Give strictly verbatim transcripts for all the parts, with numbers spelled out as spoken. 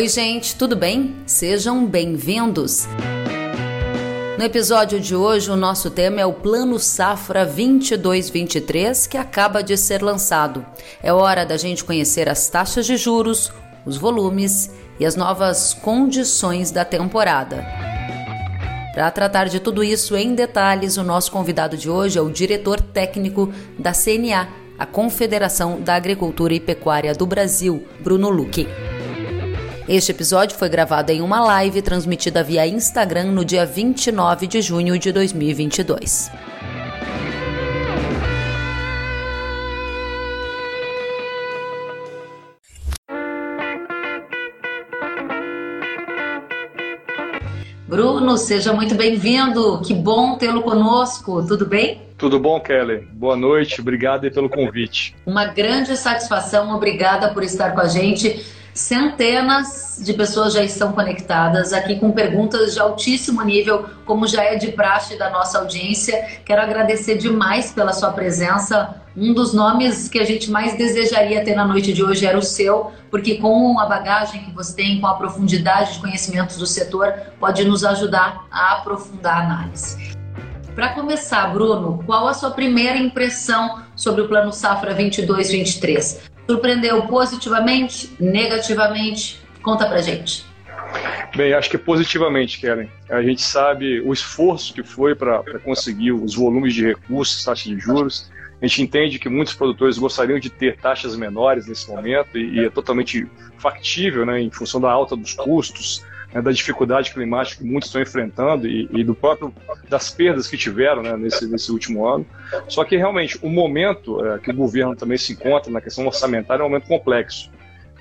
Oi, gente, tudo bem? Sejam bem-vindos! No episódio de hoje, o nosso tema é o Plano Safra vinte e dois vinte e três, que acaba de ser lançado. É hora da gente conhecer as taxas de juros, os volumes e as novas condições da temporada. Para tratar de tudo isso em detalhes, o nosso convidado de hoje é o diretor técnico da C N A, a Confederação da Agricultura e Pecuária do Brasil, Bruno Luque. Este episódio foi gravado em uma live transmitida via Instagram no dia vinte e nove de junho de dois mil e vinte e dois. Bruno, seja muito bem-vindo. Que bom tê-lo conosco. Tudo bem? Tudo bom, Kelly? Boa noite. Obrigado pelo convite. Uma grande satisfação. Obrigada por estar com a gente. Centenas de pessoas já estão conectadas aqui com perguntas de altíssimo nível, como já é de praxe da nossa audiência. Quero agradecer demais pela sua presença. Um dos nomes que a gente mais desejaria ter na noite de hoje era o seu, porque com a bagagem que você tem, com a profundidade de conhecimentos do setor, pode nos ajudar a aprofundar a análise. Para começar, Bruno, qual a sua primeira impressão sobre o Plano Safra vinte e dois vinte e três? Surpreendeu positivamente, negativamente? Conta pra gente. Bem, acho que positivamente, Kelly. A gente sabe o esforço que foi para conseguir os volumes de recursos, taxas de juros. A gente entende que muitos produtores gostariam de ter taxas menores nesse momento e, e é totalmente factível, né, em função da alta dos custos, né, da dificuldade climática que muitos estão enfrentando e, e do próprio, das perdas que tiveram, né, nesse, nesse último ano. Só que realmente o momento é, que o governo também se encontra na questão orçamentária é um momento complexo.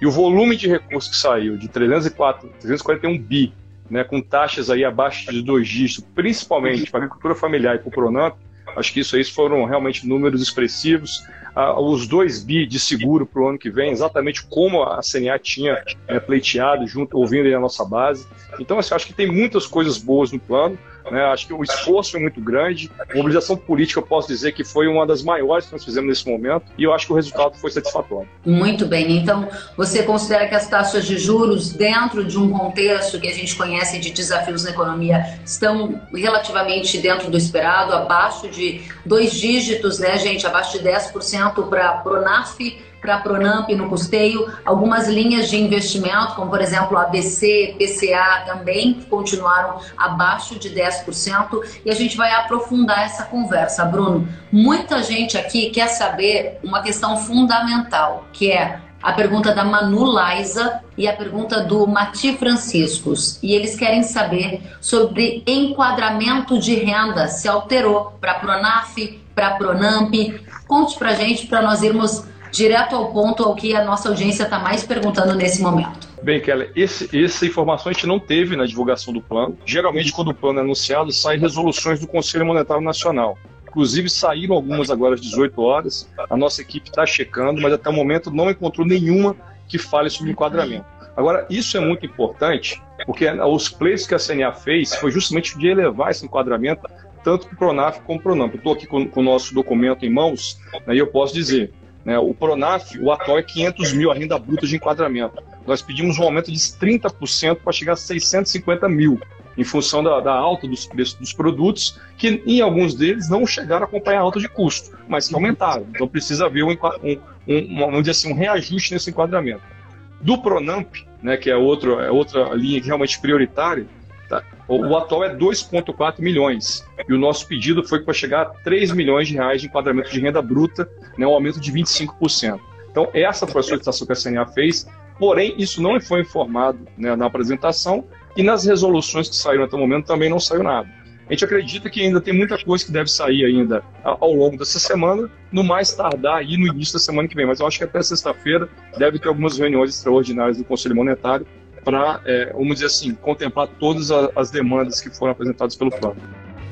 E o volume de recursos que saiu de trezentos e quatro, trezentos e quarenta e um bi, né, com taxas aí abaixo de dois dígitos, principalmente para a agricultura familiar e para o PRONAMP, acho que isso aí foram realmente números expressivos. Ah, os dois bi de seguro para o ano que vem, exatamente como a C N A tinha é, pleiteado, junto, ouvindo aí a nossa base. Então, assim, acho que tem muitas coisas boas no plano, né? Acho que o esforço é muito grande. A mobilização política, eu posso dizer que foi uma das maiores que nós fizemos nesse momento e eu acho que o resultado foi satisfatório. Muito bem. Então, você considera que as taxas de juros, dentro de um contexto que a gente conhece de desafios na economia, estão relativamente dentro do esperado, abaixo de dois dígitos, né, gente? Abaixo de dez por cento. Para a PRONAF, para a PRONAMP no custeio, algumas linhas de investimento, como por exemplo a A B C, P C A também, continuaram abaixo de dez por cento e a gente vai aprofundar essa conversa, Bruno. Muita gente aqui quer saber uma questão fundamental, que é a pergunta da Manu Laiza e a pergunta do Mati Franciscos. E eles querem saber sobre enquadramento de renda, se alterou para a PRONAF, para a PRONAMP. Conte para a gente, para nós irmos direto ao ponto, ao que a nossa audiência está mais perguntando nesse momento. Bem, Kelly, esse, essa informação a gente não teve na divulgação do plano. Geralmente, quando o plano é anunciado, saem resoluções do Conselho Monetário Nacional. Inclusive, saíram algumas agora às dezoito horas. A nossa equipe está checando, mas até o momento não encontrou nenhuma que fale sobre enquadramento. Agora, isso é muito importante, porque os pleitos que a C N A fez foi justamente de elevar esse enquadramento tanto para o PRONAF como para o PRONAMP. Eu estou aqui com, com o nosso documento em mãos, né, e eu posso dizer, né, o PRONAF, o atual é quinhentos mil a renda bruta de enquadramento. Nós pedimos um aumento de trinta por cento para chegar a seiscentos e cinquenta mil, em função da, da alta dos preços dos produtos, que em alguns deles não chegaram a acompanhar a alta de custo, mas que aumentaram. Então precisa haver um, um, um, vamos dizer assim, um reajuste nesse enquadramento. Do PRONAMP, né, que é, outro, é outra linha realmente prioritária, tá? O atual é dois vírgula quatro milhões e o nosso pedido foi para chegar a três milhões de reais de enquadramento de renda bruta, né, um aumento de vinte e cinco por cento. Então essa foi a solicitação que a C N A fez, porém isso não foi informado, né, na apresentação e nas resoluções que saíram até o momento também não saiu nada. A gente acredita que ainda tem muita coisa que deve sair ainda ao longo dessa semana, no mais tardar aí no início da semana que vem, mas eu acho que até sexta-feira deve ter algumas reuniões extraordinárias do Conselho Monetário para, é, vamos dizer assim, contemplar todas as demandas que foram apresentadas pelo plano.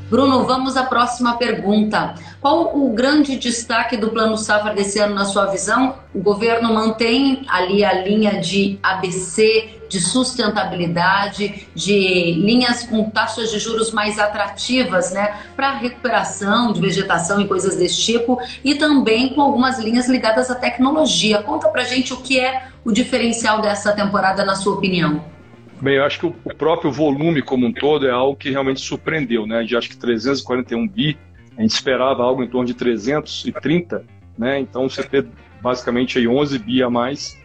Bruno, vamos à próxima pergunta. Qual o grande destaque do Plano Safra desse ano na sua visão? O governo mantém ali a linha de A B C, de sustentabilidade, de linhas com taxas de juros mais atrativas, né, para recuperação de vegetação e coisas desse tipo, e também com algumas linhas ligadas à tecnologia. Conta pra gente o que é o diferencial dessa temporada, na sua opinião. Bem, eu acho que o próprio volume como um todo é algo que realmente surpreendeu, né? De acho que trezentos e quarenta e um bi, a gente esperava algo em torno de trezentos e trinta, né? Então você ter basicamente aí onze bi a mais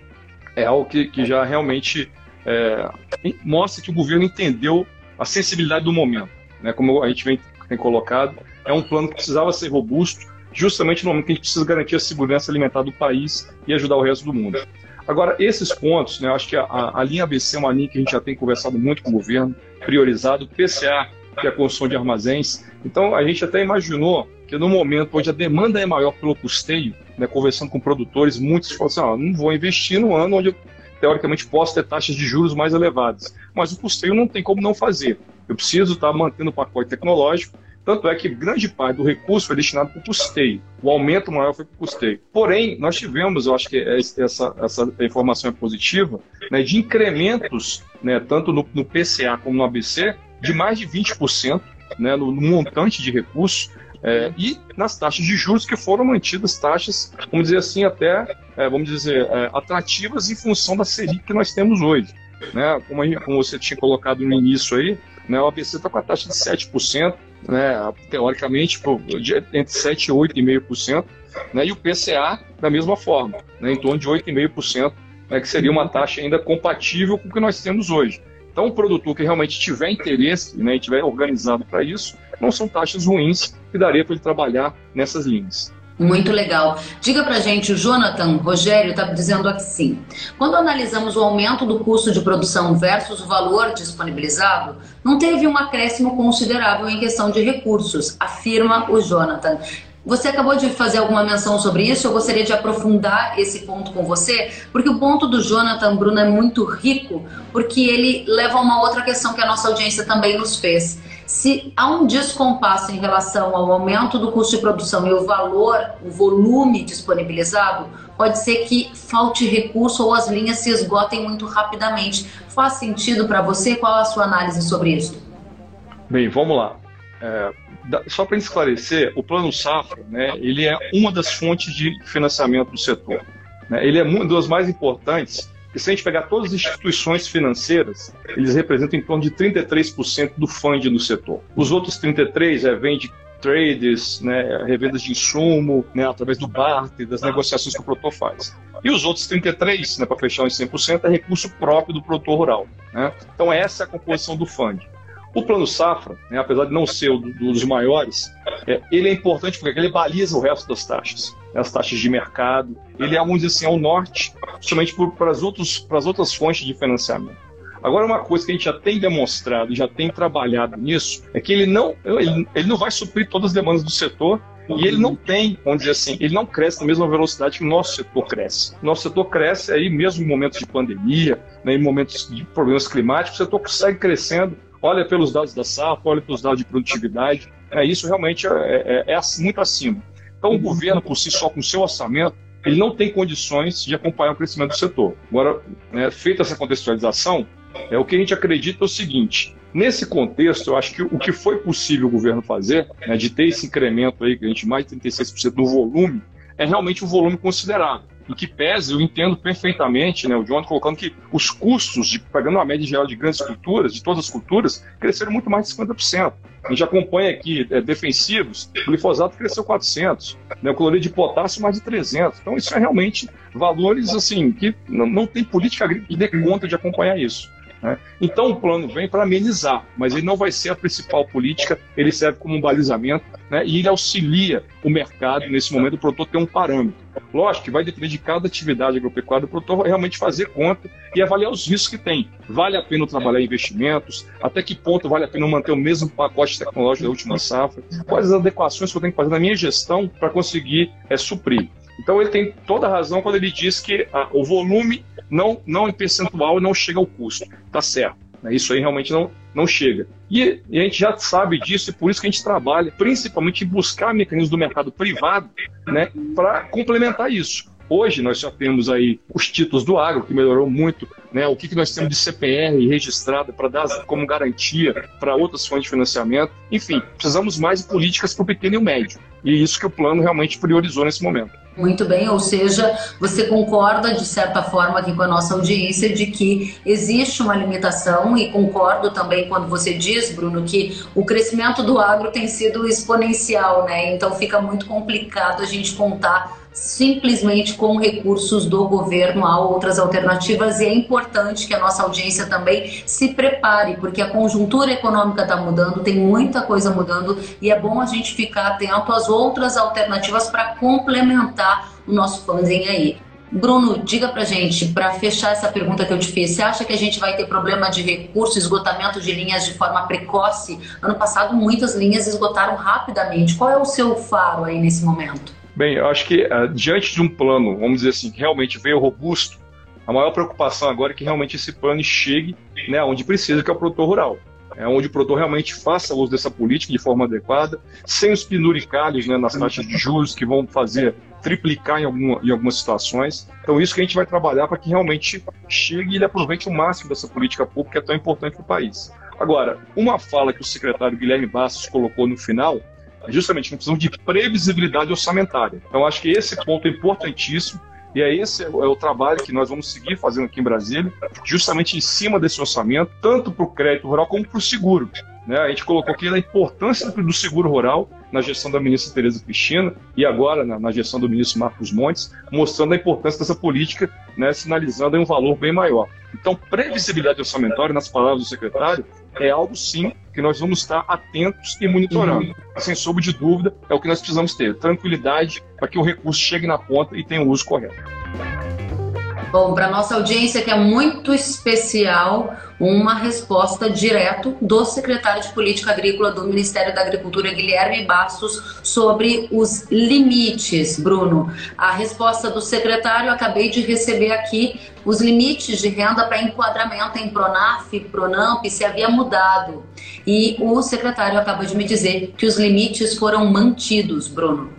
é algo que, que já realmente é, mostra que o governo entendeu a sensibilidade do momento, né? Como a gente vem, tem colocado, é um plano que precisava ser robusto, justamente no momento que a gente precisa garantir a segurança alimentar do país e ajudar o resto do mundo. Agora, esses pontos, né, eu acho que a, a linha A B C é uma linha que a gente já tem conversado muito com o governo, priorizado, P C A, que é a construção de armazéns. Então, a gente até imaginou que no momento onde a demanda é maior pelo custeio, né, conversando com produtores, muitos falam assim, ah, não vou investir no ano onde eu, teoricamente, posso ter taxas de juros mais elevadas. Mas o custeio não tem como não fazer. Eu preciso estar mantendo o pacote tecnológico, tanto é que grande parte do recurso foi destinado para o custeio. O aumento maior foi para o custeio. Porém, nós tivemos, eu acho que essa, essa informação é positiva, né, de incrementos, né, tanto no, no P C A como no A B C, de mais de vinte por cento, né, no, no montante de recursos, é, e nas taxas de juros que foram mantidas, taxas, vamos dizer assim, até, é, vamos dizer, é, atrativas em função da Selic que nós temos hoje. Né? Como, a, como você tinha colocado no início aí, né, o A B C está com a taxa de sete por cento, né, teoricamente entre sete por cento e oito vírgula cinco por cento, né, e o P C A da mesma forma, né, em torno de oito vírgula cinco por cento, né, que seria uma taxa ainda compatível com o que nós temos hoje. Então, o produtor que realmente tiver interesse, né, e tiver organizado para isso, não são taxas ruins que daria para ele trabalhar nessas linhas. Muito legal. Diga pra gente, o Jonathan Rogério está dizendo aqui sim. Quando analisamos o aumento do custo de produção versus o valor disponibilizado, não teve um acréscimo considerável em questão de recursos, afirma o Jonathan. Você acabou de fazer alguma menção sobre isso, eu gostaria de aprofundar esse ponto com você, porque o ponto do Jonathan, Bruno, é muito rico, porque ele leva a uma outra questão que a nossa audiência também nos fez. Se há um descompasso em relação ao aumento do custo de produção e o valor, o volume disponibilizado, pode ser que falte recurso ou as linhas se esgotem muito rapidamente. Faz sentido para você? Qual a sua análise sobre isso? Bem, vamos lá. É, só para esclarecer, o Plano Safra, né, ele é uma das fontes de financiamento do setor. Né? Ele é uma das mais importantes, porque se a gente pegar todas as instituições financeiras, eles representam em torno de trinta e três por cento do fundo do setor. Os outros trinta e três por cento é vem de traders, né, revendas de insumo, né, através do B A R T, das negociações que o produtor faz. E os outros trinta e três por cento, né, para fechar em cem por cento, é recurso próprio do produtor rural. Né? Então essa é a composição do fundo. O Plano Safra, né, apesar de não ser um dos maiores, é, ele é importante porque ele baliza o resto das taxas, né, as taxas de mercado, ele é, vamos dizer assim, ao norte, justamente para as outras fontes de financiamento. Agora, uma coisa que a gente já tem demonstrado, já tem trabalhado nisso, é que ele não, ele, ele não vai suprir todas as demandas do setor e ele não tem, vamos dizer assim, ele não cresce na mesma velocidade que o nosso setor cresce. O nosso setor cresce aí mesmo em momentos de pandemia, né, em momentos de problemas climáticos, o setor consegue crescendo. Olha pelos dados da Safra, olha pelos dados de produtividade, né, isso realmente é, é, é muito acima. Então o governo por si só, com o seu orçamento, ele não tem condições de acompanhar o crescimento do setor. Agora, né, feita essa contextualização, é, o que a gente acredita é o seguinte, nesse contexto eu acho que o que foi possível o governo fazer, né, de ter esse incremento aí, que a gente mais de trinta e seis por cento do volume, é realmente um volume considerável. E que pese, eu entendo perfeitamente, né, o John colocando que os custos, de, pegando uma média geral de grandes culturas, de todas as culturas, cresceram muito mais de cinquenta por cento. A gente acompanha aqui é, defensivos, o glifosato cresceu quatrocentos por cento, né, o cloreto de potássio mais de trezentos por cento. Então isso é realmente valores assim, que não, não tem política agrícola que dê conta de acompanhar isso. Né? Então o plano vem para amenizar, mas ele não vai ser a principal política, ele serve como um balizamento, né, e ele auxilia o mercado nesse momento, o produtor ter um parâmetro. Lógico que vai depender de cada atividade agropecuária, o produtor vai realmente fazer conta e avaliar os riscos que tem. Vale a pena trabalhar investimentos? Até que ponto vale a pena manter o mesmo pacote tecnológico da última safra? Quais as adequações que eu tenho que fazer na minha gestão para conseguir é, suprir? Então ele tem toda a razão quando ele diz que ah, o volume não, não em percentual não chega ao custo. Está certo. Né? Isso aí realmente não, não chega. E, e a gente já sabe disso, e por isso que a gente trabalha, principalmente em buscar mecanismos do mercado privado, né, para complementar isso. Hoje nós já temos aí os títulos do agro, que melhorou muito, né? O que, que nós temos de C P R registrado para dar como garantia para outras fontes de financiamento. Enfim, precisamos mais de políticas para o pequeno e o médio. E isso que o plano realmente priorizou nesse momento. Muito bem, ou seja, você concorda de certa forma aqui com a nossa audiência de que existe uma limitação, e concordo também quando você diz, Bruno, que o crescimento do agro tem sido exponencial, né? Então fica muito complicado a gente contar simplesmente com recursos do governo. Há outras alternativas, e é importante que a nossa audiência também se prepare, porque a conjuntura econômica está mudando, tem muita coisa mudando, e é bom a gente ficar atento às outras alternativas para complementar o nosso funding aí. Bruno, diga pra gente, para fechar essa pergunta que eu te fiz, você acha que a gente vai ter problema de recurso, esgotamento de linhas de forma precoce? Ano passado muitas linhas esgotaram rapidamente. Qual é o seu faro aí nesse momento? Bem, eu acho que uh, diante de um plano, vamos dizer assim, que realmente veio robusto, a maior preocupação agora é que realmente esse plano chegue, né, onde precisa, que é o produtor rural. É onde o produtor realmente faça uso dessa política de forma adequada, sem os penduricalhos, né, nas taxas de juros que vão fazer triplicar em, alguma, em algumas situações. Então isso que a gente vai trabalhar para que realmente chegue e ele aproveite o máximo dessa política pública que é tão importante para o país. Agora, uma fala que o secretário Guilherme Bastos colocou no final, justamente uma questão de previsibilidade orçamentária. Então, acho que esse ponto é importantíssimo, e é esse é o trabalho que nós vamos seguir fazendo aqui em Brasília, justamente em cima desse orçamento, tanto para o crédito rural como para o seguro. Né? A gente colocou aqui a importância do seguro rural na gestão da ministra Tereza Cristina e agora na, na gestão do ministro Marcos Montes, mostrando a importância dessa política, né, sinalizando um valor bem maior. Então, previsibilidade orçamentária, nas palavras do secretário, é algo, sim, que nós vamos estar atentos e monitorando. Uhum. Sem sombra de dúvida, é o que nós precisamos ter, tranquilidade para que o recurso chegue na ponta e tenha o uso correto. Bom, para nossa audiência, que é muito especial, uma resposta direto do secretário de Política Agrícola do Ministério da Agricultura, Guilherme Bastos, sobre os limites, Bruno. A resposta do secretário, eu acabei de receber aqui, os limites de renda para enquadramento em PRONAF, PRONAMP, se havia mudado. E o secretário acabou de me dizer que os limites foram mantidos, Bruno.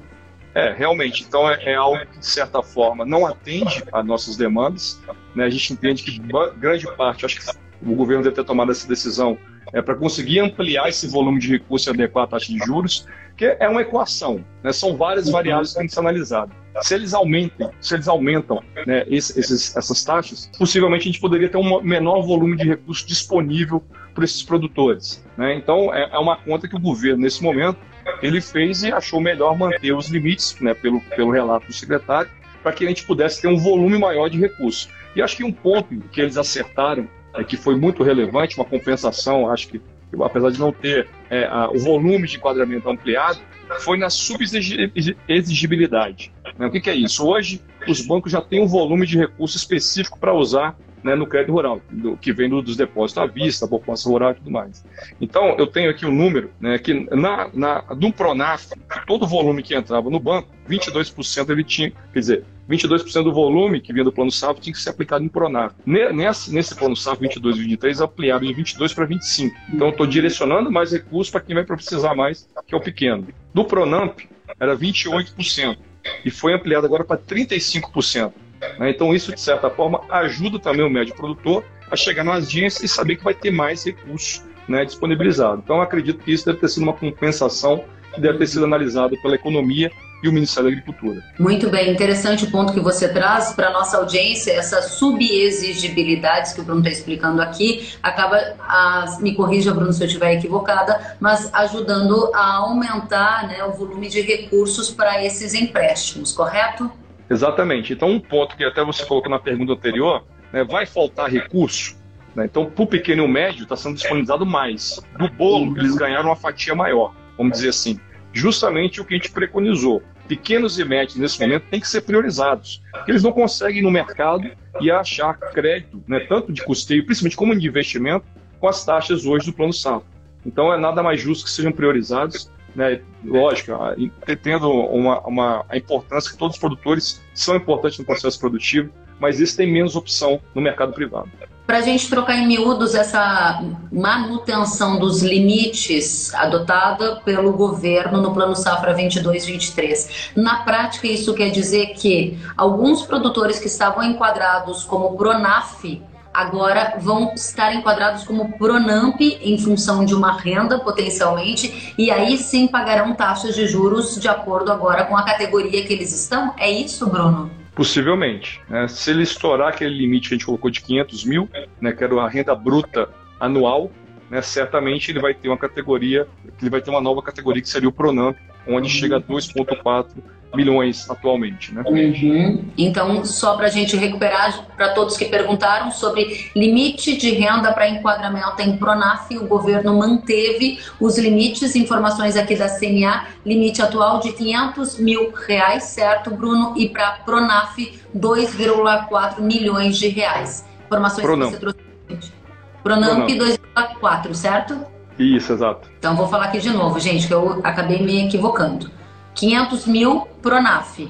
É, realmente, então é, é algo que, de certa forma, não atende às nossas demandas, né? A gente entende que grande parte, acho que o governo deve ter tomado essa decisão é, para conseguir ampliar esse volume de recursos e adequar a taxa de juros, que é uma equação, né? São várias variáveis que têm que ser analisadas. Se eles aumentem, se eles aumentam, né, esses, essas taxas, possivelmente a gente poderia ter um menor volume de recursos disponível para esses produtores, né? Então é, é uma conta que o governo, nesse momento, ele fez e achou melhor manter os limites, né, pelo, pelo relato do secretário, para que a gente pudesse ter um volume maior de recursos. E acho que um ponto que eles acertaram, é, que foi muito relevante, uma compensação, acho que, apesar de não ter é, a, o volume de enquadramento ampliado, foi na subexigibilidade. Né? O que, que é isso? Hoje, os bancos já têm um volume de recurso específico para usar, né, no crédito rural, do, que vem do, dos depósitos à vista, poupança rural e tudo mais. Então, eu tenho aqui um número, né, que na, na, do PRONAF, todo o volume que entrava no banco, vinte e dois por cento ele tinha, quer dizer, vinte e dois por cento do volume que vinha do Plano Safra tinha que ser aplicado em PRONAF. Nesse, nesse Plano Safra vinte e dois e vinte e três, ampliado de vinte e dois para vinte e cinco. Então, eu estou direcionando mais recursos para quem vai precisar mais, que é o pequeno. Do PRONAMP, era vinte e oito por cento, e foi ampliado agora para trinta e cinco por cento. Então isso, de certa forma, ajuda também o médio produtor a chegar na agência e saber que vai ter mais recursos, né, disponibilizados. Então eu acredito que isso deve ter sido uma compensação que deve ter sido analisada pela economia e o Ministério da Agricultura. Muito bem, interessante o ponto que você traz para a nossa audiência, essas subexigibilidades que o Bruno está explicando aqui, acaba, a, me corrija, Bruno, se eu estiver equivocada, mas ajudando a aumentar, né, o volume de recursos para esses empréstimos, correto? Exatamente. Então, um ponto que até você colocou na pergunta anterior, né, vai faltar recurso, né? Então, para o pequeno e o médio, está sendo disponibilizado mais. Do bolo, eles ganharam uma fatia maior, vamos dizer assim. Justamente o que a gente preconizou. Pequenos e médios, nesse momento, têm que ser priorizados. Porque eles não conseguem ir no mercado e achar crédito, né, tanto de custeio, principalmente como de investimento, com as taxas hoje do Plano Safra. Então, é nada mais justo que sejam priorizados, né, lógico, tendo uma, uma, a importância que todos os produtores são importantes no processo produtivo, mas eles têm menos opção no mercado privado. Para a gente trocar em miúdos, essa manutenção dos limites adotada pelo governo no Plano Safra vinte e dois vinte e três. Na prática, isso quer dizer que alguns produtores que estavam enquadrados como PRONAF agora vão estar enquadrados como PRONAMP em função de uma renda, potencialmente, e aí sim pagarão taxas de juros de acordo agora com a categoria que eles estão? É isso, Bruno? Possivelmente, né? Se ele estourar aquele limite que a gente colocou de quinhentos mil, né, que era a renda bruta anual, né, certamente ele vai ter uma categoria, ele vai ter uma nova categoria que seria o PRONAMP, onde chega a dois vírgula quatro milhões atualmente, né? Uhum. Então, só para a gente recuperar, para todos que perguntaram sobre limite de renda para enquadramento em PRONAF, o governo manteve os limites, informações aqui da C N A, limite atual de quinhentos mil reais, certo, Bruno? E para PRONAF, dois vírgula quatro milhões de reais. Informações Pronamp. Que você trouxe. PRONAMP, dois vírgula quatro, certo? Isso, exato. Então, vou falar aqui de novo, gente, que eu acabei me equivocando. quinhentos mil PRONAF.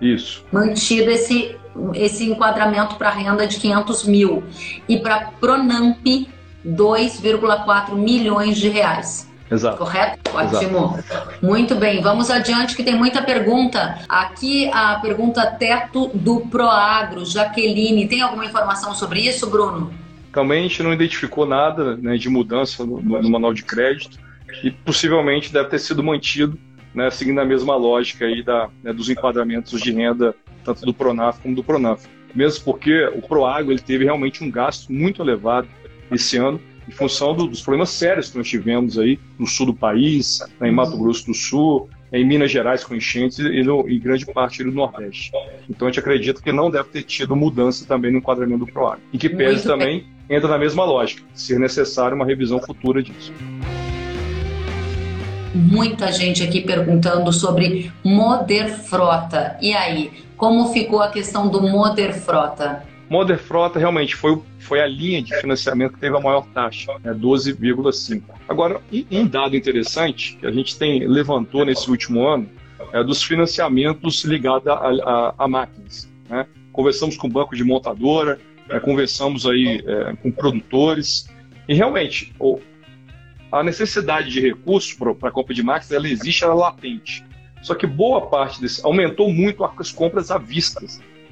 Isso. Mantido esse, esse enquadramento para renda de quinhentos mil. E para PRONAMP, dois vírgula quatro milhões de reais. Exato. Correto? Ótimo. Exato. Muito bem, vamos adiante que tem muita pergunta. Aqui a pergunta teto do Proagro, Jaqueline. Tem alguma informação sobre isso, Bruno? Também a gente não identificou nada, né, de mudança no, no manual de crédito e possivelmente deve ter sido mantido, né, seguindo a mesma lógica aí da, né, dos enquadramentos de renda, tanto do PRONAF como do PRONAMP. Mesmo porque o Proagro ele teve realmente um gasto muito elevado esse ano em função do, dos problemas sérios que nós tivemos aí no sul do país, né, em Mato Grosso do Sul, em Minas Gerais com enchentes e no, em grande parte do Nordeste. Então a gente acredita que não deve ter tido mudança também no enquadramento do Proagro. E que pese também... entra na mesma lógica, se necessário uma revisão futura disso. Muita gente aqui perguntando sobre Moderfrota. E aí, como ficou a questão do Moderfrota? Moderfrota realmente foi, foi a linha de financiamento que teve a maior taxa, né, doze vírgula cinco. Agora, um dado interessante que a gente tem, levantou nesse último ano é dos financiamentos ligados a, a, a máquinas, né? Conversamos com o banco de montadora, É, conversamos aí é, com produtores e realmente o, a necessidade de recursos para a compra de máquinas, ela existe, ela é latente. Só que boa parte desse, aumentou muito as compras à vista,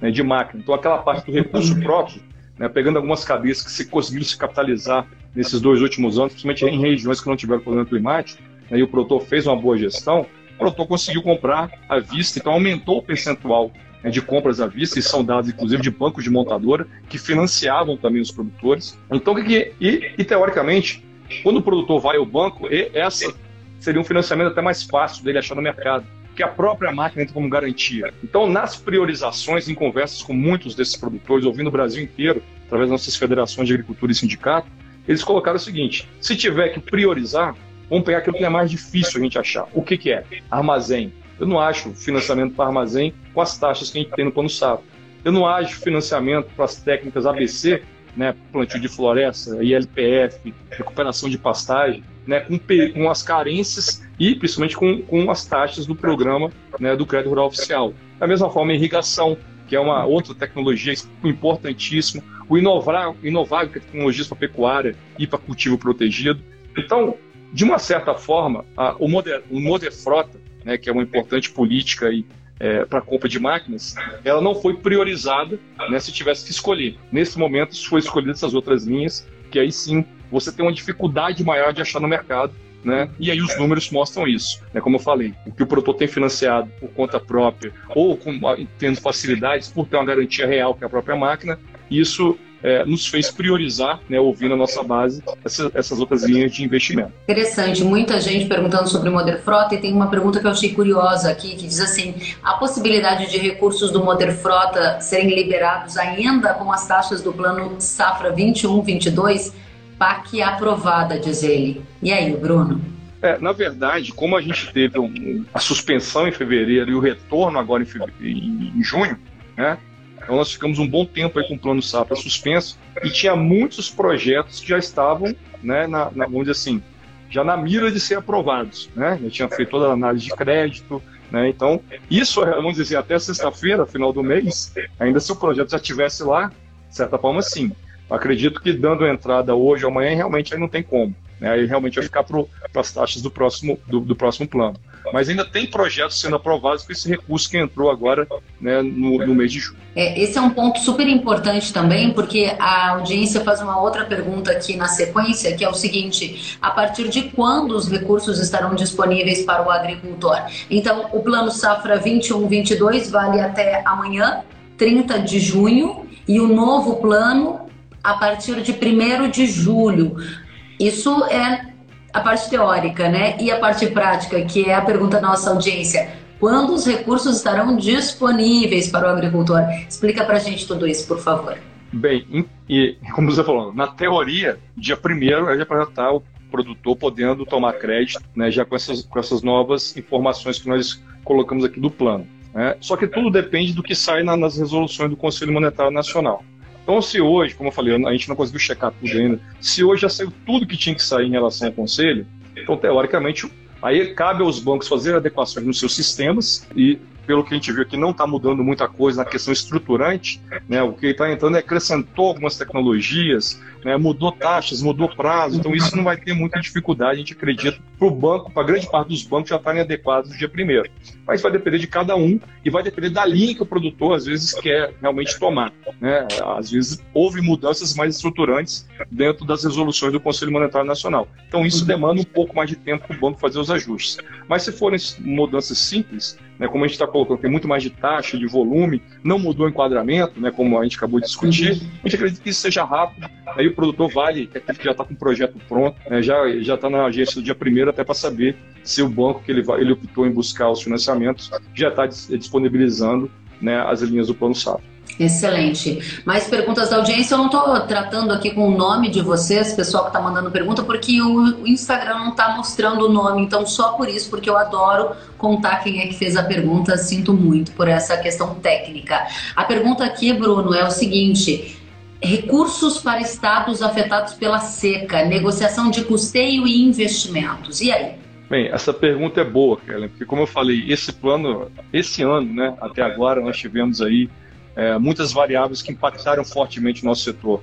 né, de máquina. Então aquela parte do recurso próprio, né, pegando algumas cabeças que se conseguiram se capitalizar nesses dois últimos anos, principalmente em regiões que não tiveram problema climático, né, e o produtor fez uma boa gestão, o produtor conseguiu comprar à vista, então aumentou o percentual de compras à vista, e são dados inclusive de bancos de montadora que financiavam também os produtores. Então, e, e teoricamente, quando o produtor vai ao banco, e essa seria um financiamento até mais fácil dele achar no mercado, que a própria máquina entra como garantia. Então, nas priorizações, em conversas com muitos desses produtores, ouvindo o Brasil inteiro, através das nossas federações de agricultura e sindicato, eles colocaram o seguinte: se tiver que priorizar, vamos pegar aquilo que é mais difícil a gente achar. O que que é? Armazém. Eu não acho financiamento para armazém com as taxas que a gente tem no Plano Safra. Eu não acho financiamento para as técnicas A B C, né, plantio de floresta, I L P F, recuperação de pastagem, né, com, com as carências e principalmente com, com as taxas do programa, né, do Crédito Rural Oficial. Da mesma forma, irrigação, que é uma outra tecnologia importantíssima, o inovar, inovar tecnologias para pecuária e para cultivo protegido. Então, de uma certa forma, a, o, moder, o Moderfrota, né, que é uma importante política é, para a compra de máquinas, ela não foi priorizada, né, se tivesse que escolher. Nesse momento, foi escolhida essas outras linhas, que aí sim você tem uma dificuldade maior de achar no mercado, né, e aí os números mostram isso. Né, como eu falei, o que o produtor tem financiado por conta própria ou com, tendo facilidades por ter uma garantia real que é a própria máquina, isso... É, nos fez priorizar, né, ouvindo a nossa base, essa, essas outras linhas de investimento. Interessante, muita gente perguntando sobre o Moderfrota, e tem uma pergunta que eu achei curiosa aqui, que diz assim: a possibilidade de recursos do Moderfrota serem liberados ainda com as taxas do Plano Safra vinte e um vinte e dois, P A C aprovada, diz ele. E aí, Bruno? É, na verdade, como a gente teve um, a suspensão em fevereiro e o retorno agora em, em, em junho, né? Então nós ficamos um bom tempo aí com o Plano Safra suspenso e tinha muitos projetos que já estavam, né, na, na, vamos dizer assim, já na mira de ser aprovados, né? Já tinha feito toda a análise de crédito, né? Então isso, vamos dizer, até sexta-feira, final do mês, ainda se o projeto já estivesse lá, de certa forma sim. Acredito que dando entrada hoje ou amanhã, realmente aí não tem como, né? Aí realmente vai ficar para as taxas do próximo, do, do próximo plano. Mas ainda tem projetos sendo aprovados com esse recurso que entrou agora, né, no, no mês de julho. É, esse é um ponto super importante também, porque a audiência faz uma outra pergunta aqui na sequência, que é o seguinte: a partir de quando os recursos estarão disponíveis para o agricultor? Então, o Plano Safra vinte e um vinte e dois vale até amanhã, trinta de junho, e o novo plano a partir de primeiro de julho. Isso é a parte teórica, né? E a parte prática, que é a pergunta da nossa audiência: quando os recursos estarão disponíveis para o agricultor? Explica para a gente tudo isso, por favor. Bem, e como você falou, na teoria, dia primeiro é para já estar o produtor podendo tomar crédito, né? Já com essas, com essas novas informações que nós colocamos aqui do plano, né? Só que tudo depende do que sai na, nas resoluções do Conselho Monetário Nacional. Então, se hoje, como eu falei, a gente não conseguiu checar tudo ainda, se hoje já saiu tudo que tinha que sair em relação ao Conselho, então, teoricamente, aí cabe aos bancos fazer adequações nos seus sistemas e, pelo que a gente viu aqui, não está mudando muita coisa na questão estruturante, né? O que está entrando é acrescentou algumas tecnologias, né? Mudou taxas, mudou prazo, então isso não vai ter muita dificuldade, a gente acredita, para o banco, para a grande parte dos bancos já estarem adequados no dia primeiro. Mas vai depender de cada um e vai depender da linha que o produtor às vezes quer realmente tomar, né? Às vezes houve mudanças mais estruturantes dentro das resoluções do Conselho Monetário Nacional. Então isso demanda um pouco mais de tempo para o banco fazer os ajustes. Mas se forem mudanças simples, né, como a gente está colocando, tem muito mais de taxa, de volume, não mudou o enquadramento, né, como a gente acabou de discutir, a gente acredita que isso seja rápido, aí o produtor vale, é aquele que já está com o projeto pronto, né, já já está na agência do dia primeiro até para saber se o banco que ele, ele optou em buscar os financiamentos já está disponibilizando, né, as linhas do Plano Safra. Excelente. Mais perguntas da audiência. Eu não estou tratando aqui com o nome de vocês, pessoal que está mandando pergunta, porque o Instagram não está mostrando o nome, então só por isso, porque eu adoro contar quem é que fez a pergunta, sinto muito por essa questão técnica. A pergunta aqui, Bruno, é o seguinte: recursos para estados afetados pela seca, negociação de custeio e investimentos, e aí? Bem, essa pergunta é boa, Kelly, porque como eu falei, esse plano, esse ano, né, até agora nós tivemos aí É, muitas variáveis que impactaram fortemente o nosso setor.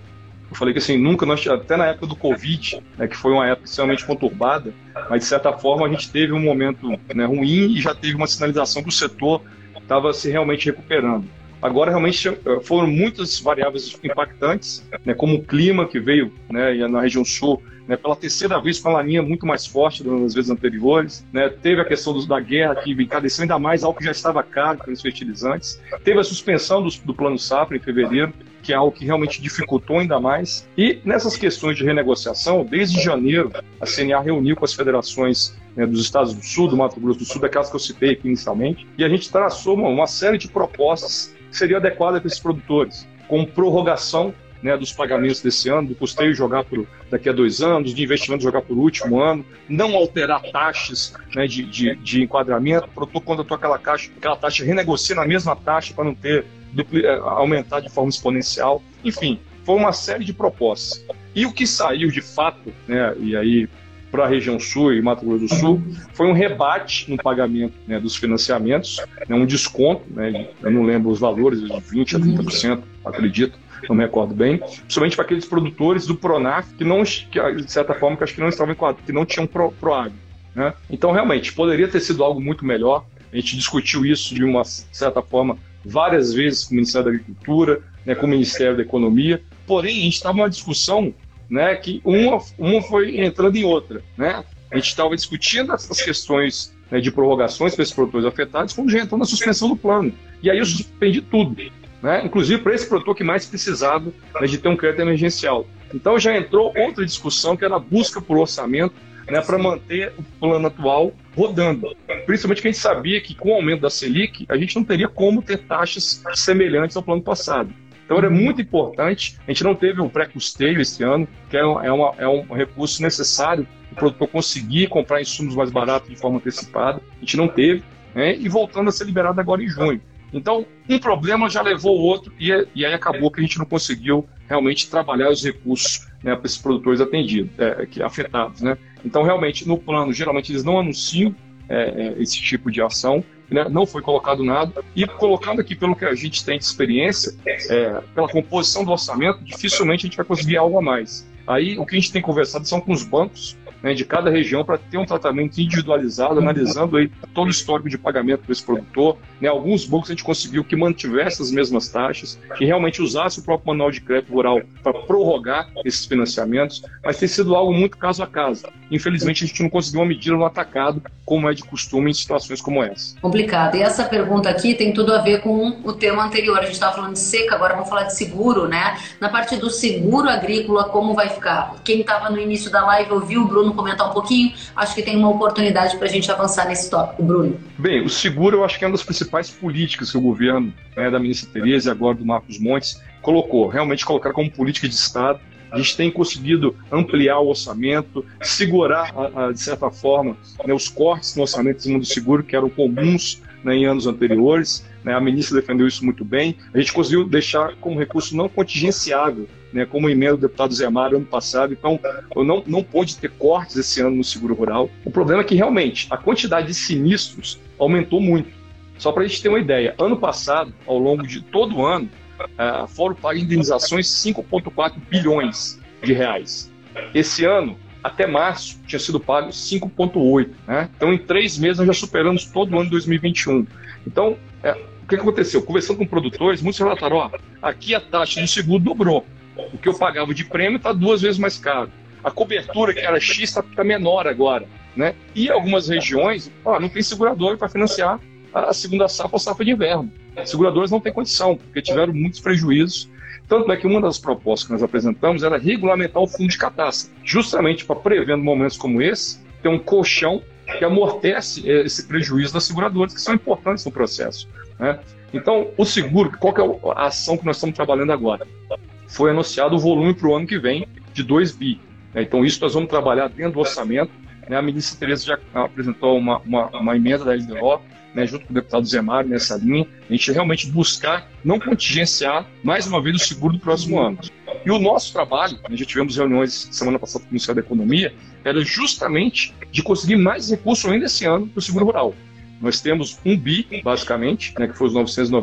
Eu falei que assim, nunca, nós, até na época do Covid, né, que foi uma época extremamente conturbada, mas de certa forma a gente teve um momento, né, ruim e já teve uma sinalização que o setor estava se realmente recuperando. Agora realmente foram muitas variáveis impactantes, né, como o clima que veio, né, na região sul, né, pela terceira vez com a laninha muito mais forte das vezes anteriores, né, teve a questão dos, da guerra que encareceu ainda mais algo que já estava caro pelos fertilizantes, teve a suspensão do, do Plano Safra em fevereiro, que é algo que realmente dificultou ainda mais, e nessas questões de renegociação, desde janeiro a C N A reuniu com as federações, né, dos estados do sul, do Mato Grosso do Sul, daquelas que eu citei aqui inicialmente, e a gente traçou uma, uma série de propostas que seria adequada para esses produtores, com prorrogação, né, dos pagamentos desse ano, do custeio jogar por daqui a dois anos, de investimento jogar por último ano, não alterar taxas, né, de, de, de enquadramento, o produtor contratou aquela, caixa, aquela taxa, renegocia na mesma taxa para não ter, dupli, aumentar de forma exponencial, enfim, foi uma série de propostas. E o que saiu de fato, né, e aí para a região sul e Mato Grosso do Sul, foi um rebate no pagamento, né, dos financiamentos, né, um desconto, né, eu não lembro os valores, de vinte por cento a trinta por cento, acredito, não me recordo bem, principalmente para aqueles produtores do PRONAF que, não, que de certa forma, que acho que não estavam enquadrados, que não tinham pro, Proagro, né? Então, realmente, poderia ter sido algo muito melhor. A gente discutiu isso de uma certa forma várias vezes com o Ministério da Agricultura, né, com o Ministério da Economia, porém, a gente estava numa discussão, né, que uma, uma foi entrando em outra, né? A gente estava discutindo essas questões, né, de prorrogações para esses produtores afetados quando já entrou na suspensão do plano. E aí eu suspendi tudo, né? Inclusive para esse produtor que mais precisava, né, de ter um crédito emergencial. Então já entrou outra discussão que era a busca por orçamento, né, para manter o plano atual rodando. Principalmente que a gente sabia que com o aumento da Selic, a gente não teria como ter taxas semelhantes ao plano passado. Então era muito importante, a gente não teve um pré-custeio esse ano, que é, uma, é um recurso necessário para o produtor conseguir comprar insumos mais baratos de forma antecipada, a gente não teve, né, e voltando a ser liberado agora em junho. Então, um problema já levou o outro e, e aí acabou que a gente não conseguiu realmente trabalhar os recursos, né, para esses produtores atendidos, é, que, afetados, né? Então, realmente, no plano, geralmente eles não anunciam é, esse tipo de ação, né? Não foi colocado nada. E colocando aqui pelo que a gente tem de experiência, é, pela composição do orçamento, dificilmente a gente vai conseguir algo a mais. Aí o que a gente tem conversado são com os bancos, né, de cada região, para ter um tratamento individualizado, analisando aí todo o histórico de pagamento desse produtor. Né, alguns bancos a gente conseguiu que mantivesse as mesmas taxas, que realmente usasse o próprio manual de crédito rural para prorrogar esses financiamentos, mas tem sido algo muito caso a caso. Infelizmente, a gente não conseguiu uma medida no atacado, como é de costume em situações como essa. Complicado. E essa pergunta aqui tem tudo a ver com o tema anterior. A gente estava falando de seca, agora vamos falar de seguro, né? Na parte do seguro agrícola, como vai ficar? Quem estava no início da live ouviu o Bruno comentar um pouquinho, acho que tem uma oportunidade para a gente avançar nesse tópico, Bruno. Bem, o seguro eu acho que é uma das principais políticas que o governo, né, da ministra Tereza e agora do Marcos Montes colocou, realmente colocar como política de Estado. A gente tem conseguido ampliar o orçamento, segurar, a, a, de certa forma, né, os cortes no orçamento em cima do seguro, que eram comuns, né, em anos anteriores. Né, a ministra defendeu isso muito bem. A gente conseguiu deixar como recurso não contingenciável, né, como emenda do deputado Zé Amaro ano passado. Então, não, não pôde ter cortes esse ano no seguro rural. O problema é que, realmente, a quantidade de sinistros aumentou muito. Só para a gente ter uma ideia, ano passado, ao longo de todo o ano, a Foro paga indenizações cinco vírgula quatro bilhões de reais. Esse ano, até março, tinha sido pago cinco vírgula oito, né? Então, em três meses, nós já superamos todo o ano de dois mil e vinte e um. Então, é, o que aconteceu? Conversando com produtores, muitos relataram, ó, aqui a taxa do seguro dobrou. O que eu pagava de prêmio está duas vezes mais caro. A cobertura, que era X, está tá menor agora, né? E algumas regiões, ó, não tem segurador para financiar a segunda safra ou safra de inverno. Seguradores não têm condição, porque tiveram muitos prejuízos. Tanto é que uma das propostas que nós apresentamos era regulamentar o fundo de catástrofe, justamente para, prevendo momentos como esse, ter um colchão que amortece esse prejuízo das seguradoras, que são importantes no processo, né? Então, o seguro, qual que é a ação que nós estamos trabalhando agora? Foi anunciado o volume para o ano que vem de dois bi. Né? Então, isso nós vamos trabalhar dentro do orçamento. Né? A ministra Tereza já apresentou uma, uma, uma emenda da L D O, né, junto com o deputado Zé Mário, nessa linha, a gente realmente buscar não contingenciar, mais uma vez, o seguro do próximo ano. E o nosso trabalho, nós já tivemos reuniões semana passada com o Ministério da Economia, era justamente de conseguir mais recursos ainda esse ano para o seguro rural. Nós temos um bi, basicamente, né, que foi os novecentos e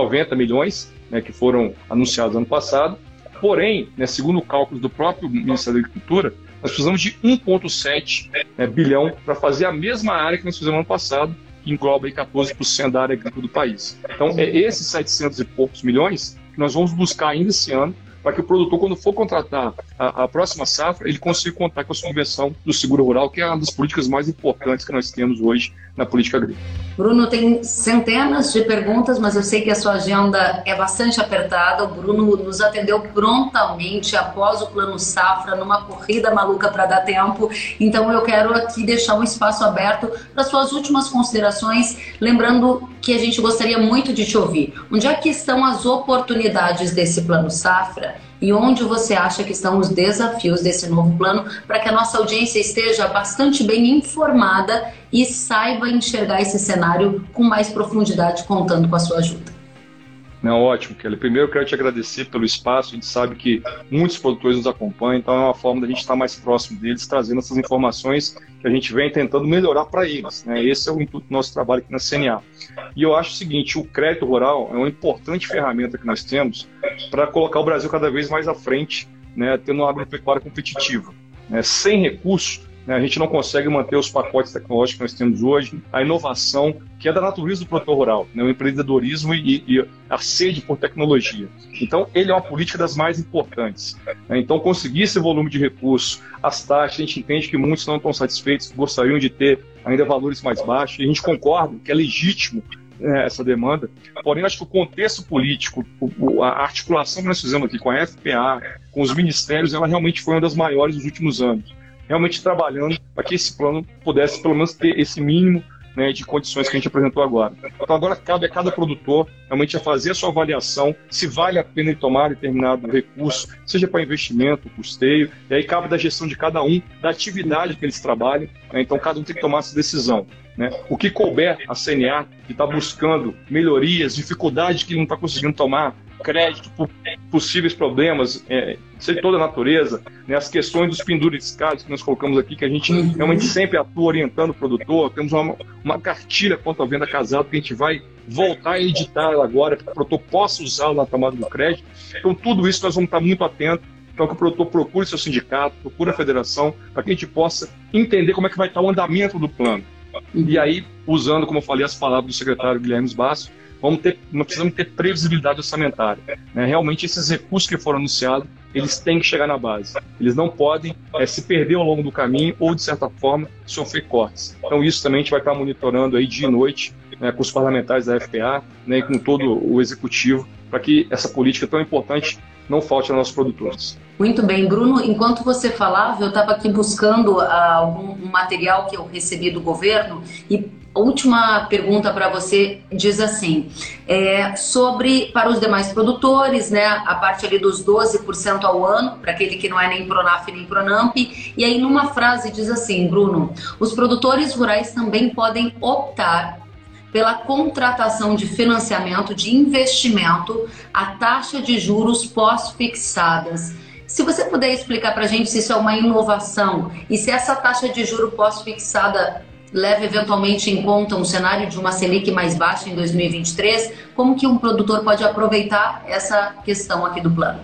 noventa milhões, né, que foram anunciados ano passado. Porém, né, segundo o cálculo do próprio Ministério da Agricultura, nós precisamos de um vírgula sete né, bilhão para fazer a mesma área que nós fizemos ano passado, que engloba aí quatorze por cento da área agrícola do país. Então, é esses setecentos e poucos milhões que nós vamos buscar ainda esse ano, para que o produtor, quando for contratar a, a próxima safra, ele consiga contar com a subvenção do seguro rural, que é uma das políticas mais importantes que nós temos hoje na política agrícola. Bruno, tem centenas de perguntas, mas eu sei que a sua agenda é bastante apertada. O Bruno nos atendeu prontamente após o Plano Safra, numa corrida maluca para dar tempo. Então, eu quero aqui deixar um espaço aberto para suas últimas considerações, lembrando que a gente gostaria muito de te ouvir. Onde é que estão as oportunidades desse Plano Safra? E onde você acha que estão os desafios desse novo plano, para que a nossa audiência esteja bastante bem informada e saiba enxergar esse cenário com mais profundidade, contando com a sua ajuda? Não, ótimo, Kelly. Primeiro, eu quero te agradecer pelo espaço. A gente sabe que muitos produtores nos acompanham, então é uma forma da gente estar mais próximo deles, trazendo essas informações que a gente vem tentando melhorar para eles, né? Esse é o intuito do nosso trabalho aqui na C N A. E eu acho o seguinte, o crédito rural é uma importante ferramenta que nós temos para colocar o Brasil cada vez mais à frente, né, tendo uma agropecuária competitiva, né? Sem recursos, a gente não consegue manter os pacotes tecnológicos que nós temos hoje, a inovação, que é da natureza do produtor rural, né, o empreendedorismo e, e a sede por tecnologia. Então, ele é uma política das mais importantes. Então, conseguir esse volume de recursos, as taxas, a gente entende que muitos não estão satisfeitos, gostariam de ter ainda valores mais baixos, e a gente concorda que é legítimo essa demanda. Porém, acho que o contexto político, a articulação que nós fizemos aqui com a F P A, com os ministérios, ela realmente foi uma das maiores dos últimos anos, realmente trabalhando para que esse plano pudesse pelo menos ter esse mínimo, né, de condições que a gente apresentou agora. Então agora cabe a cada produtor realmente a fazer a sua avaliação, se vale a pena ele tomar determinado recurso, seja para investimento, custeio, e aí cabe da gestão de cada um, da atividade que eles trabalham, né, então cada um tem que tomar essa decisão, né? O que couber a C N A, que está buscando melhorias, dificuldade que não está conseguindo tomar, crédito por possíveis problemas é, de toda a natureza, né, as questões dos penduricários que nós colocamos aqui, que a gente realmente sempre atua orientando o produtor. Temos uma, uma cartilha quanto à venda casada que a gente vai voltar a editar ela agora, para o produtor possa usá-la na tomada do crédito. Então, tudo isso nós vamos estar muito atentos. Então, que o produtor procure seu sindicato, procure a federação, para que a gente possa entender como é que vai estar o andamento do plano. E aí, usando, como eu falei, as palavras do secretário Guilherme Bastos, vamos ter, nós precisamos ter previsibilidade orçamentária. Né? Realmente, esses recursos que foram anunciados, eles têm que chegar na base. Eles não podem é, se perder ao longo do caminho ou, de certa forma, sofrer cortes. Então, isso também a gente vai estar monitorando aí dia e noite, né, com os parlamentares da F P A, né, e com todo o executivo, para que essa política tão importante não falte aos nossos produtores. Muito bem, Bruno. Enquanto você falava, eu estava aqui buscando algum uh, um material que eu recebi do governo, e a última pergunta para você diz assim, é, sobre, para os demais produtores, né, a parte ali dos doze por cento ao ano, para aquele que não é nem PRONAF nem PRONAMP, e aí numa frase diz assim, Bruno, os produtores rurais também podem optar pela contratação de financiamento de investimento a taxa de juros pós-fixadas. Se você puder explicar para a gente se isso é uma inovação e se essa taxa de juros pós-fixada leva eventualmente em conta um cenário de uma Selic mais baixa em dois mil e vinte e três, como que um produtor pode aproveitar essa questão aqui do plano?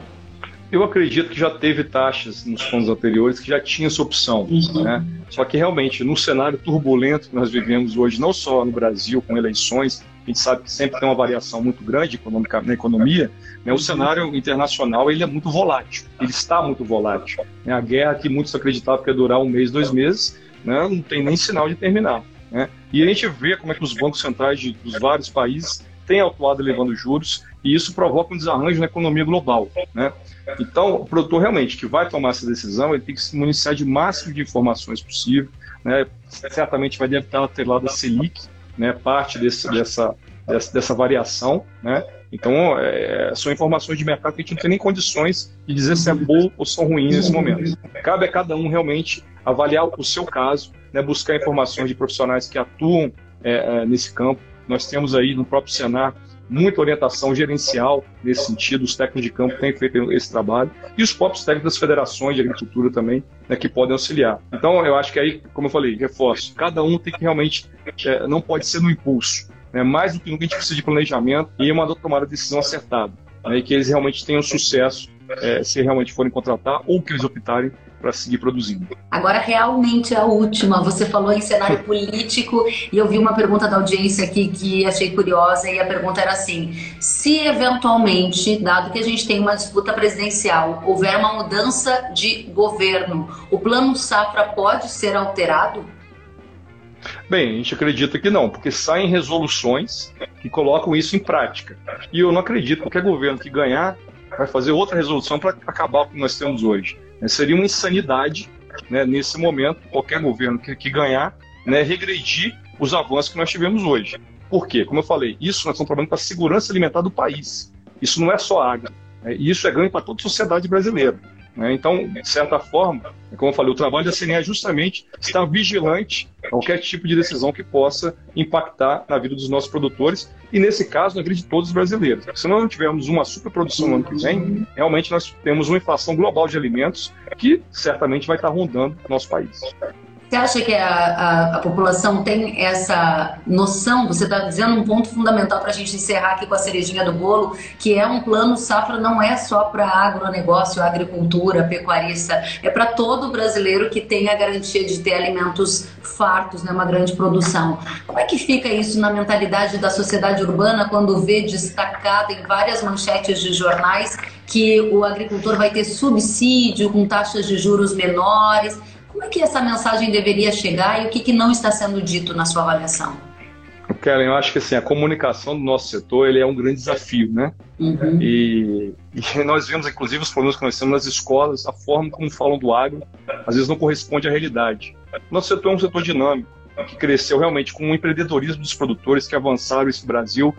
Eu acredito que já teve taxas nos fundos anteriores que já tinha essa opção, uhum. né? Só que realmente, no cenário turbulento que nós vivemos hoje, não só no Brasil, com eleições, a gente sabe que sempre tem uma variação muito grande econômica, na economia, né? O cenário internacional ele é muito volátil, ele está muito volátil. Né? A guerra que muitos acreditavam que ia durar um mês, dois meses, né? Não tem nem sinal de terminar. Né? E a gente vê como é que os bancos centrais de, dos vários países têm atuado elevando juros, e isso provoca um desarranjo na economia global, né? Então, o produtor realmente que vai tomar essa decisão, ele tem que se municiar de máximo de informações possível, né? Certamente vai deve estar atrelado a Selic, né? Parte desse, dessa, dessa, dessa variação, né? Então, é, são informações de mercado que a gente não tem nem condições de dizer se é boa ou são ruins nesse momento. Cabe a cada um realmente avaliar o seu caso, né? Buscar informações de profissionais que atuam é, nesse campo. Nós temos aí no próprio Senar muita orientação gerencial nesse sentido, os técnicos de campo têm feito esse trabalho, e os próprios técnicos das federações de agricultura também, né, que podem auxiliar. Então, eu acho que aí, como eu falei, reforço, cada um tem que realmente, é, não pode ser no impulso, né, mais do que nunca a gente precisa de planejamento e uma tomada de decisão acertada, né, e que eles realmente tenham sucesso é, se realmente forem contratar ou que eles optarem para seguir produzindo. Agora realmente a última, você falou em cenário político e eu vi uma pergunta da audiência aqui que achei curiosa, e a pergunta era assim, se eventualmente, dado que a gente tem uma disputa presidencial, houver uma mudança de governo, o Plano Safra pode ser alterado? Bem, a gente acredita que não, porque saem resoluções que colocam isso em prática, e eu não acredito que qualquer governo que ganhar vai fazer outra resolução para acabar com o que nós temos hoje. Seria uma insanidade, né, nesse momento, qualquer governo que, que ganhar, né, regredir os avanços que nós tivemos hoje. Por quê? Como eu falei, isso nós estamos trabalhando para a segurança alimentar do país. Isso não é só agro, né, e isso é ganho para toda a sociedade brasileira. Né? Então, de certa forma, como eu falei, o trabalho da C N A é justamente estar vigilante a qualquer tipo de decisão que possa impactar na vida dos nossos produtores e, nesse caso, na vida de todos os brasileiros. Se nós não tivermos uma superprodução no ano que vem, realmente nós temos uma inflação global de alimentos que certamente vai estar rondando o nosso país. Você acha que a, a, a população tem essa noção? Você está dizendo um ponto fundamental para a gente encerrar aqui com a cerejinha do bolo, que é um plano safra, não é só para agronegócio, agricultura, pecuarista, é para todo brasileiro que tem a garantia de ter alimentos fartos, né, uma grande produção. Como é que fica isso na mentalidade da sociedade urbana quando vê destacado em várias manchetes de jornais que o agricultor vai ter subsídio com taxas de juros menores? Como é que essa mensagem deveria chegar e o que, que não está sendo dito na sua avaliação? Kelly, eu acho que assim, a comunicação do nosso setor ele é um grande desafio, né? Uhum. E, e nós vemos, inclusive, os problemas que nós temos nas escolas, a forma como falam do agro, às vezes não corresponde à realidade. Nosso setor é um setor dinâmico, que cresceu realmente com o empreendedorismo dos produtores que avançaram esse Brasil,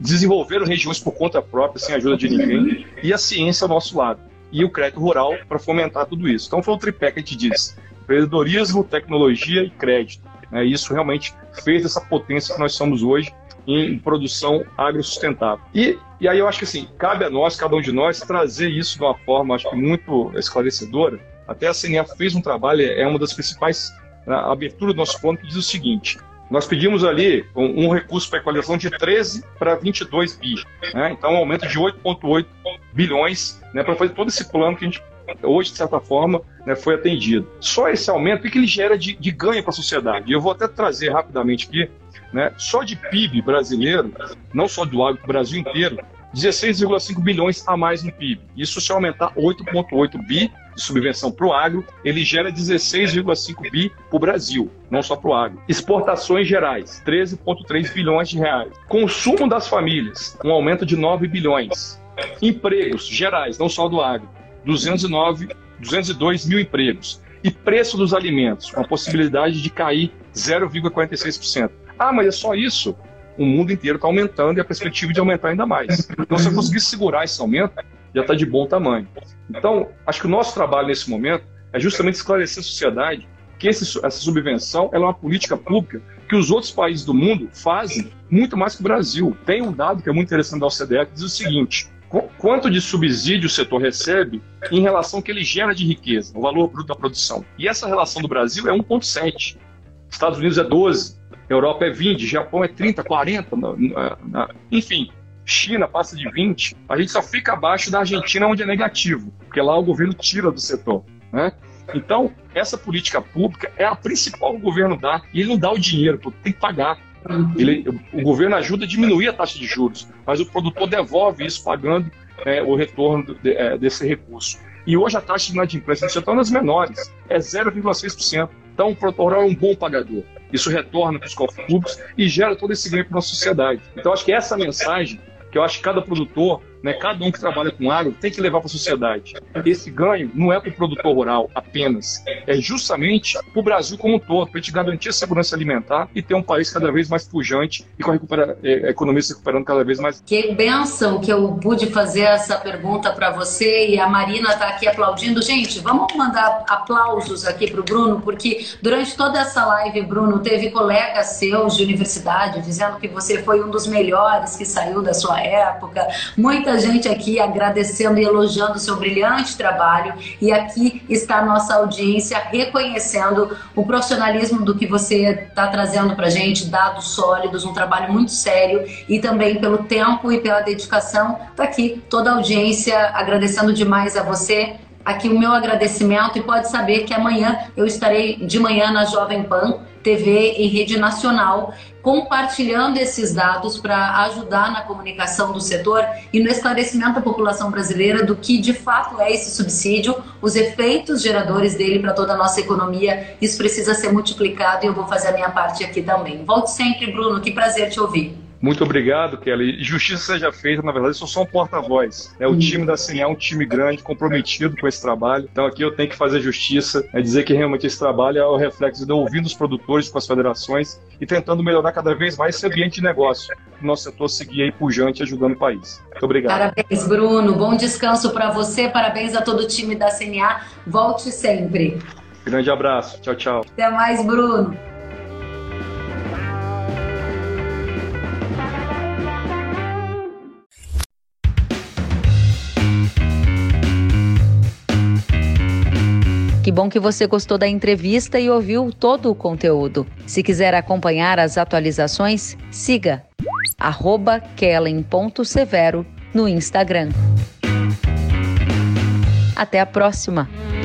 desenvolveram regiões por conta própria, sem ajuda de ninguém, e a ciência ao nosso lado, e o crédito rural para fomentar tudo isso. Então foi o tripé que a gente disse. Empreendedorismo, tecnologia e crédito. Isso realmente fez essa potência que nós somos hoje em produção agro-sustentável. E, e aí eu acho que assim, cabe a nós, cada um de nós, trazer isso de uma forma, acho que muito esclarecedora. Até a C N A fez um trabalho, é uma das principais, a abertura do nosso plano, que diz o seguinte: nós pedimos ali um recurso para equalização de treze para vinte e dois bi, né? Então um aumento de oito vírgula oito bilhões, né, para fazer todo esse plano que a gente hoje, de certa forma, né, foi atendido. Só esse aumento, o que ele gera de, de ganho para a sociedade? E eu vou até trazer rapidamente aqui, né, só de P I B brasileiro, não só do agro, do Brasil inteiro, dezesseis vírgula cinco bilhões a mais no P I B. Isso se aumentar oito vírgula oito bi de subvenção para o agro, ele gera dezesseis vírgula cinco bi para o Brasil, não só para o agro. Exportações gerais, treze vírgula três bilhões de reais. Consumo das famílias, um aumento de nove bilhões. Empregos gerais, não só do agro, duzentos e nove, duzentos e dois mil empregos. E preço dos alimentos, uma possibilidade de cair zero vírgula quarenta e seis por cento. Ah, mas é só isso? O mundo inteiro está aumentando e a perspectiva de aumentar ainda mais. Então, se eu conseguir segurar esse aumento, já está de bom tamanho. Então, acho que o nosso trabalho nesse momento é justamente esclarecer a sociedade que esse, essa subvenção ela é uma política pública que os outros países do mundo fazem muito mais que o Brasil. Tem um dado que é muito interessante da O C D E que diz o seguinte: quanto de subsídio o setor recebe em relação ao que ele gera de riqueza, o valor bruto da produção. E essa relação do Brasil é um vírgula sete. Estados Unidos é doze, Europa é vinte, Japão é trinta, quarenta, na, na, na, enfim, China passa de vinte. A gente só fica abaixo da Argentina, onde é negativo, porque lá o governo tira do setor, né? Então, essa política pública é a principal que o governo dá, e ele não dá o dinheiro, tem que pagar. Ele, o governo ajuda a diminuir a taxa de juros, mas o produtor devolve isso pagando é, o retorno do, de, é, desse recurso. E hoje a taxa de inadimplência do setor é uma das menores, é zero vírgula seis por cento. Então o produtor rural é um bom pagador. Isso retorna para os cofres públicos e gera todo esse ganho para a nossa sociedade. Então acho que essa mensagem que eu acho que cada produtor, né, cada um que trabalha com agro tem que levar para a sociedade. Esse ganho não é para o produtor rural apenas, é justamente para o Brasil como um todo, para a gente garantir a segurança alimentar e ter um país cada vez mais pujante e com a, recupera... a economia se recuperando cada vez mais. Que bênção que eu pude fazer essa pergunta para você, e a Marina está aqui aplaudindo. Gente, vamos mandar aplausos aqui para o Bruno, porque durante toda essa live, Bruno, teve colegas seus de universidade dizendo que você foi um dos melhores que saiu da sua época. Muito Muita gente aqui agradecendo e elogiando seu brilhante trabalho, e aqui está a nossa audiência reconhecendo o profissionalismo do que você está trazendo para a gente, dados sólidos, um trabalho muito sério, e também pelo tempo e pela dedicação. Está aqui toda a audiência agradecendo demais a você. Aqui o meu agradecimento, e pode saber que amanhã eu estarei de manhã na Jovem Pan T V em rede nacional, compartilhando esses dados para ajudar na comunicação do setor e no esclarecimento da população brasileira do que de fato é esse subsídio, os efeitos geradores dele para toda a nossa economia. Isso precisa ser multiplicado, e eu vou fazer a minha parte aqui também. Volte sempre, Bruno, que prazer te ouvir. Muito obrigado, Kelly. Justiça seja feita, na verdade, eu sou só um porta-voz. É, o hum. time da C N A é um time grande, comprometido com esse trabalho. Então aqui eu tenho que fazer justiça, é dizer que realmente esse trabalho é o reflexo de ouvindo os produtores com as federações e tentando melhorar cada vez mais esse ambiente de negócio. O nosso setor seguir aí pujante, ajudando o país. Muito obrigado. Parabéns, Bruno. Bom descanso para você. Parabéns a todo o time da C N A. Volte sempre. Grande abraço. Tchau, tchau. Até mais, Bruno. Que bom que você gostou da entrevista e ouviu todo o conteúdo. Se quiser acompanhar as atualizações, siga arroba kellen ponto severo no Instagram. Até a próxima!